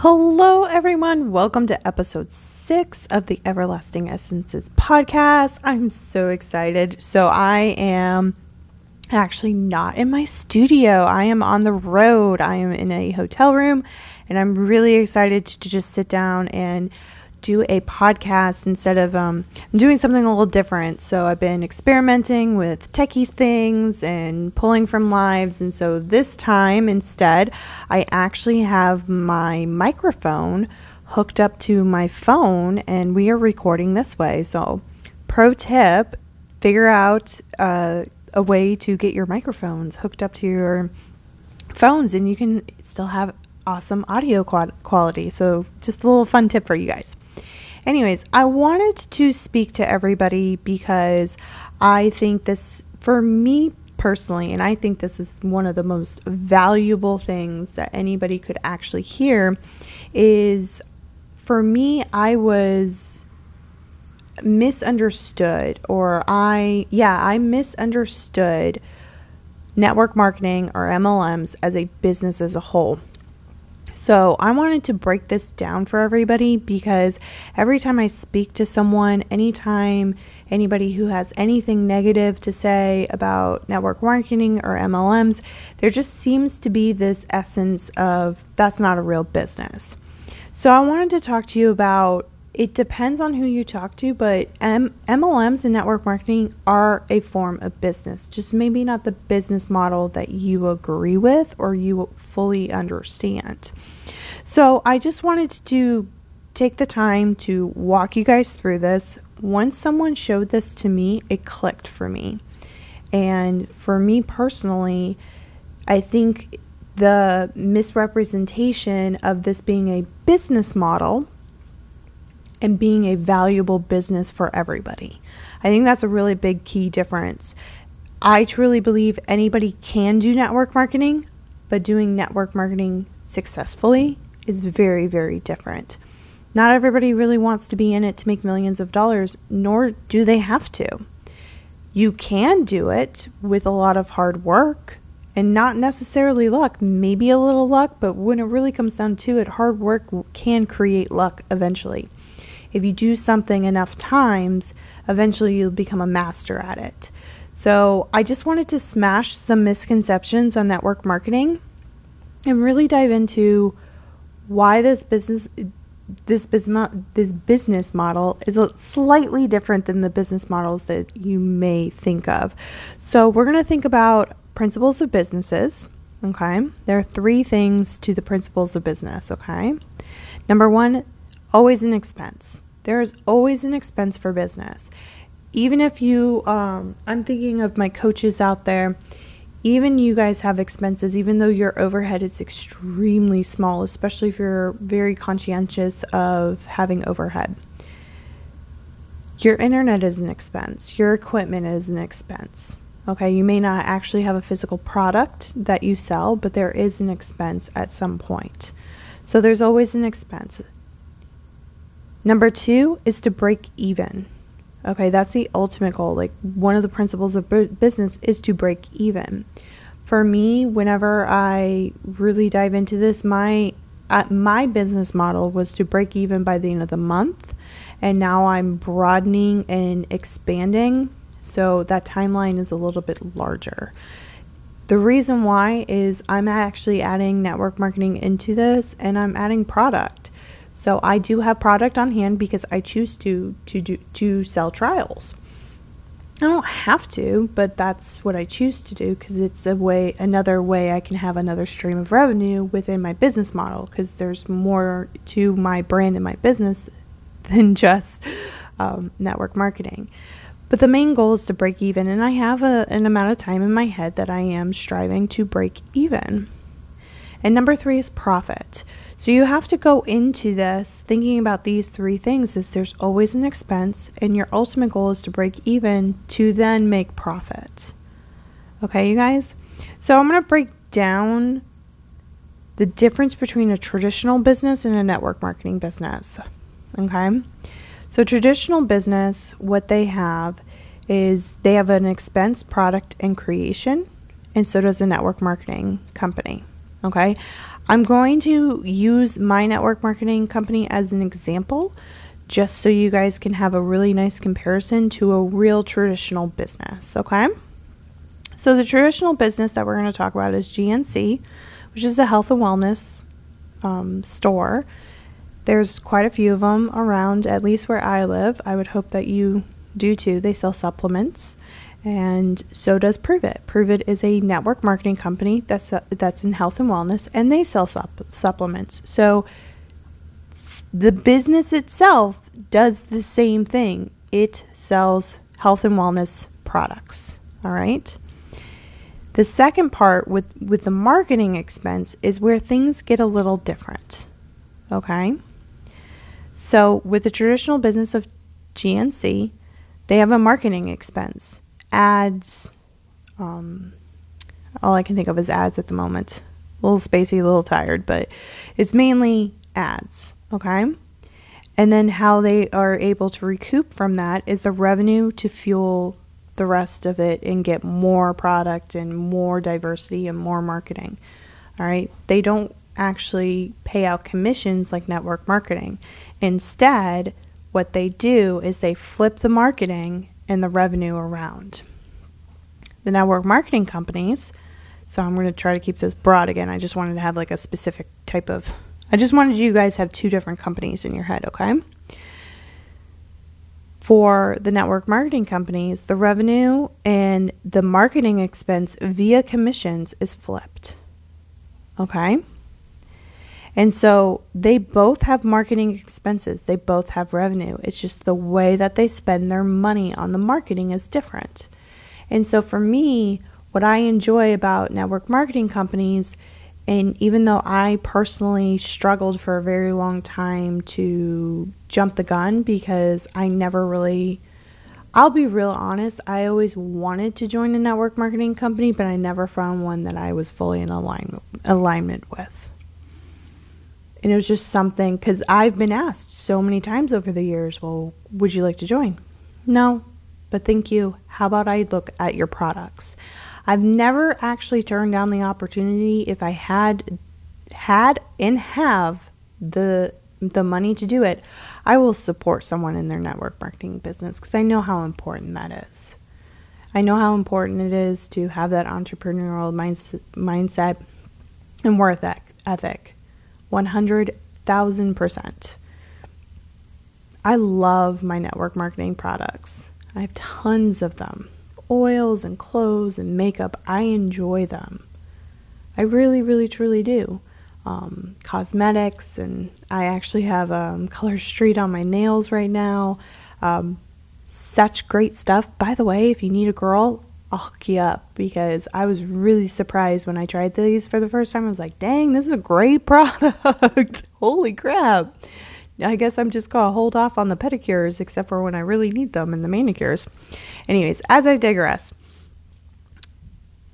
Hello everyone, welcome to episode 6 of the Everlasting Essences podcast. I'm so excited. So I am actually not in my studio. I am on the road. I am in a hotel room and I'm really excited to just sit down and do a podcast instead of I'm doing something a little different. So I've been experimenting with techie things and pulling from lives, and so this time instead I actually have my microphone hooked up to my phone and we are recording this way. So pro tip, figure out a way to get your microphones hooked up to your phones and you can still have awesome audio quality. So just a little fun tip for you guys. Anyways, I wanted to speak to everybody because I think this, for me personally, and I think this is one of the most valuable things that anybody could actually hear, is for me, I was misunderstood, or I misunderstood network marketing or MLMs as a business as a whole. So I wanted to break this down for everybody because every time I speak to someone, anytime anybody who has anything negative to say about network marketing or MLMs, there just seems to be this essence of that's not a real business. So I wanted to talk to you about, it depends on who you talk to, but MLMs and network marketing are a form of business, just maybe not the business model that you agree with or you fully understand. So I just wanted to take the time to walk you guys through this. Once someone showed this to me, it clicked for me. And for me personally, I think the misrepresentation of this being a business model and being a valuable business for everybody, I think that's a really big key difference. I truly believe anybody can do network marketing, but doing network marketing successfully is very, very different. Not everybody really wants to be in it to make millions of dollars, nor do they have to. You can do it with a lot of hard work and not necessarily luck, maybe a little luck, but when it really comes down to it, hard work can create luck eventually. If you do something enough times, eventually you'll become a master at it. So I just wanted to smash some misconceptions on network marketing and really dive into why this business model is slightly different than the business models that you may think of. So we're going to think about principles of businesses. Okay, there are 3 things to the principles of business. Okay, number 1. Always an expense. There is always an expense for business. Even if you, I'm thinking of my coaches out there, even you guys have expenses, even though your overhead is extremely small, especially if you're very conscientious of having overhead. Your internet is an expense. Your equipment is an expense. Okay, you may not actually have a physical product that you sell, but there is an expense at some point. So there's always an expense. Number 2 is to break even. Okay, that's the ultimate goal. Like, one of the principles of business is to break even. For me, whenever I really dive into this, my business model was to break even by the end of the month, and now I'm broadening and expanding, so that timeline is a little bit larger. The reason why is I'm actually adding network marketing into this, and I'm adding product. So I do have product on hand because I choose to sell trials. I don't have to, but that's what I choose to do because it's another way I can have another stream of revenue within my business model, because there's more to my brand and my business than just network marketing. But the main goal is to break even, and I have an amount of time in my head that I am striving to break even. And number 3 is profit. So you have to go into this thinking about these 3 things, is there's always an expense and your ultimate goal is to break even to then make profit. Okay, you guys? So I'm going to break down the difference between a traditional business and a network marketing business. Okay? So traditional business, what they have is they have an expense, product, and creation, and so does a network marketing company. Okay? I'm going to use my network marketing company as an example, just so you guys can have a really nice comparison to a real traditional business, okay? So the traditional business that we're going to talk about is GNC, which is a health and wellness store. There's quite a few of them around, at least where I live. I would hope that you do too. They sell supplements, and so does Pruvit. Pruvit is a network marketing company that's in health and wellness, and they sell supplements. So the business itself does the same thing. It sells health and wellness products, all right? The second part with the marketing expense is where things get a little different, okay? So with the traditional business of GNC, they have a marketing expense. Ads, all I can think of is ads at the moment. A little spacey, a little tired, but it's mainly ads, okay? And then how they are able to recoup from that is the revenue to fuel the rest of it and get more product and more diversity and more marketing, all right? They don't actually pay out commissions like network marketing. Instead, what they do is they flip the marketing and the revenue around. The network marketing companies, so I'm going to try to keep this broad again. I just wanted to have like a specific type of, I just wanted you guys to have two different companies in your head, okay? For the network marketing companies, the revenue and the marketing expense via commissions is flipped, okay? And so they both have marketing expenses. They both have revenue. It's just the way that they spend their money on the marketing is different. And so for me, what I enjoy about network marketing companies, and even though I personally struggled for a very long time to jump the gun because I never really, I'll be real honest, I always wanted to join a network marketing company, but I never found one that I was fully in alignment with. And it was just something, because I've been asked so many times over the years, well, would you like to join? No, but thank you. How about I look at your products? I've never actually turned down the opportunity if I had and have the money to do it. I will support someone in their network marketing business because I know how important that is. I know how important it is to have that entrepreneurial mindset and work ethic. 100,000%. I love my network marketing products. I have tons of them. Oils and clothes and makeup. I enjoy them. I really, really, truly do. Cosmetics, and I actually have Color Street on my nails right now. Such great stuff. By the way, if you need a girl, I'll hook you up, because I was really surprised when I tried these for the first time. I was like, dang, this is a great product. Holy crap. I guess I'm just going to hold off on the pedicures except for when I really need them, and the manicures. Anyways, as I digress,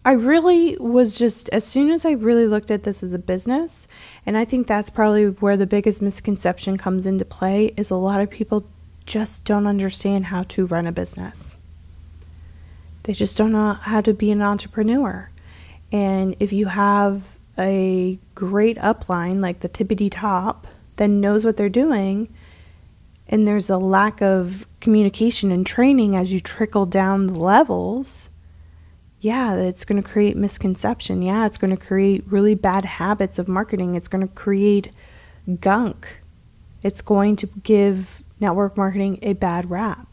I really was just, as soon as I really looked at this as a business, and I think that's probably where the biggest misconception comes into play, is a lot of people just don't understand how to run a business. They just don't know how to be an entrepreneur. And if you have a great upline, like the tippity top, that knows what they're doing, and there's a lack of communication and training as you trickle down the levels, yeah, it's going to create misconception. Yeah, it's going to create really bad habits of marketing. It's going to create gunk. It's going to give network marketing a bad rap.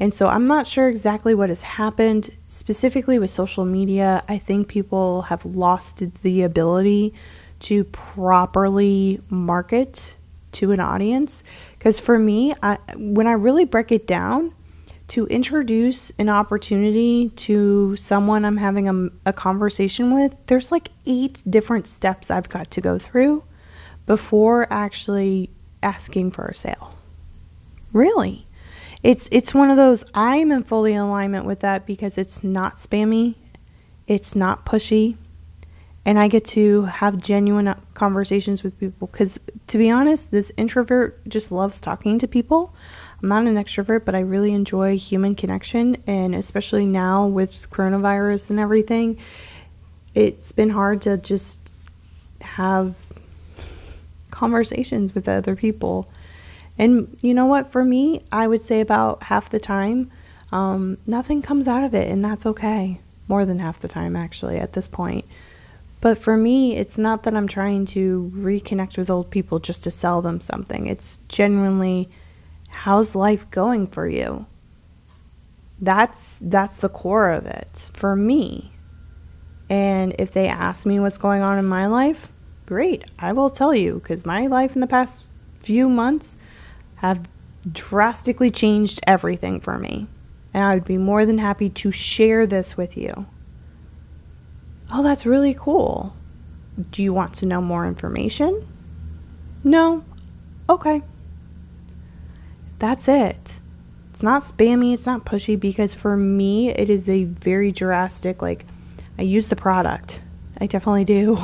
And so I'm not sure exactly what has happened specifically with social media. I think people have lost the ability to properly market to an audience. Because for me, when I really break it down, to introduce an opportunity to someone I'm having a conversation with, there's like 8 different steps I've got to go through before actually asking for a sale. Really? It's one of those, I'm in fully alignment with that because it's not spammy, it's not pushy, and I get to have genuine conversations with people. Because to be honest, this introvert just loves talking to people. I'm not an extrovert, but I really enjoy human connection, and especially now with coronavirus and everything, it's been hard to just have conversations with other people. And you know what, for me, I would say about half the time, nothing comes out of it, and that's okay. More than half the time, actually, at this point. But for me, it's not that I'm trying to reconnect with old people just to sell them something. It's genuinely, how's life going for you? That's the core of it for me. And if they ask me what's going on in my life, great, I will tell you, because my life in the past few months have drastically changed everything for me. And I would be more than happy to share this with you. Oh, that's really cool. Do you want to know more information? No? Okay. That's it. It's not spammy, it's not pushy, because for me, it is a very drastic, like, I use the product. I definitely do.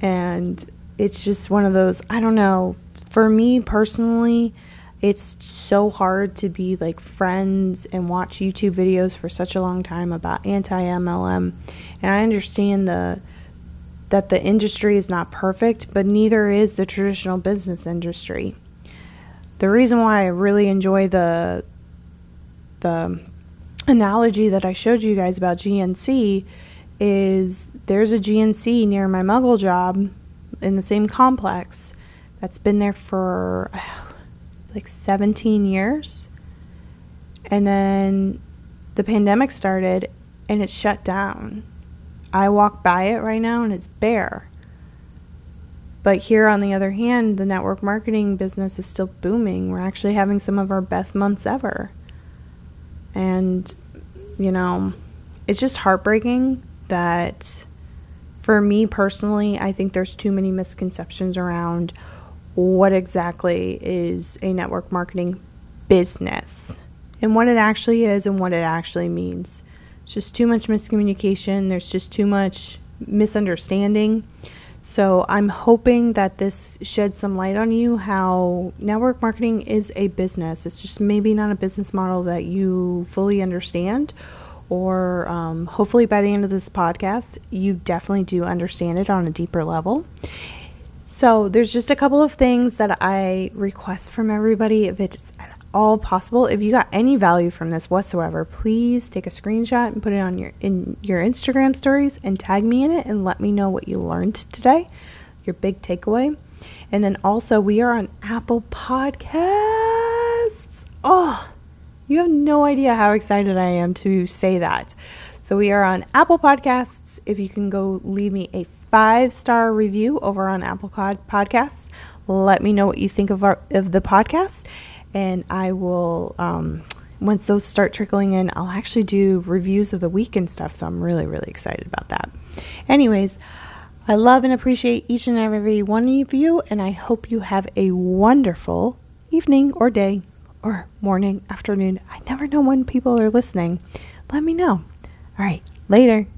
And it's just one of those, I don't know. For me personally, it's so hard to be like friends and watch YouTube videos for such a long time about anti-MLM. And I understand that the industry is not perfect, but neither is the traditional business industry. The reason why I really enjoy the analogy that I showed you guys about GNC is there's a GNC near my muggle job in the same complex that's been there for like 17 years. And then the pandemic started and it shut down. I walk by it right now and it's bare. But here, on the other hand, the network marketing business is still booming. We're actually having some of our best months ever. And, you know, it's just heartbreaking that, for me personally, I think there's too many misconceptions around what exactly is a network marketing business and what it actually is and what it actually means. It's just too much miscommunication. There's just too much misunderstanding. So I'm hoping that this sheds some light on you how network marketing is a business. It's just maybe not a business model that you fully understand, or hopefully by the end of this podcast, you definitely do understand it on a deeper level. So there's just a couple of things that I request from everybody. If it's at all possible, if you got any value from this whatsoever, please take a screenshot and put it on your Instagram stories and tag me in it and let me know what you learned today, your big takeaway. And then also, we are on Apple Podcasts. Oh, you have no idea how excited I am to say that. So we are on Apple Podcasts. If you can go leave me a 5-star review over on Apple Podcasts, let me know what you think of the podcast. And I will, once those start trickling in, I'll actually do reviews of the week and stuff. So I'm really, really excited about that. Anyways, I love and appreciate each and every one of you. And I hope you have a wonderful evening or day or morning, afternoon. I never know when people are listening. Let me know. All right. Later.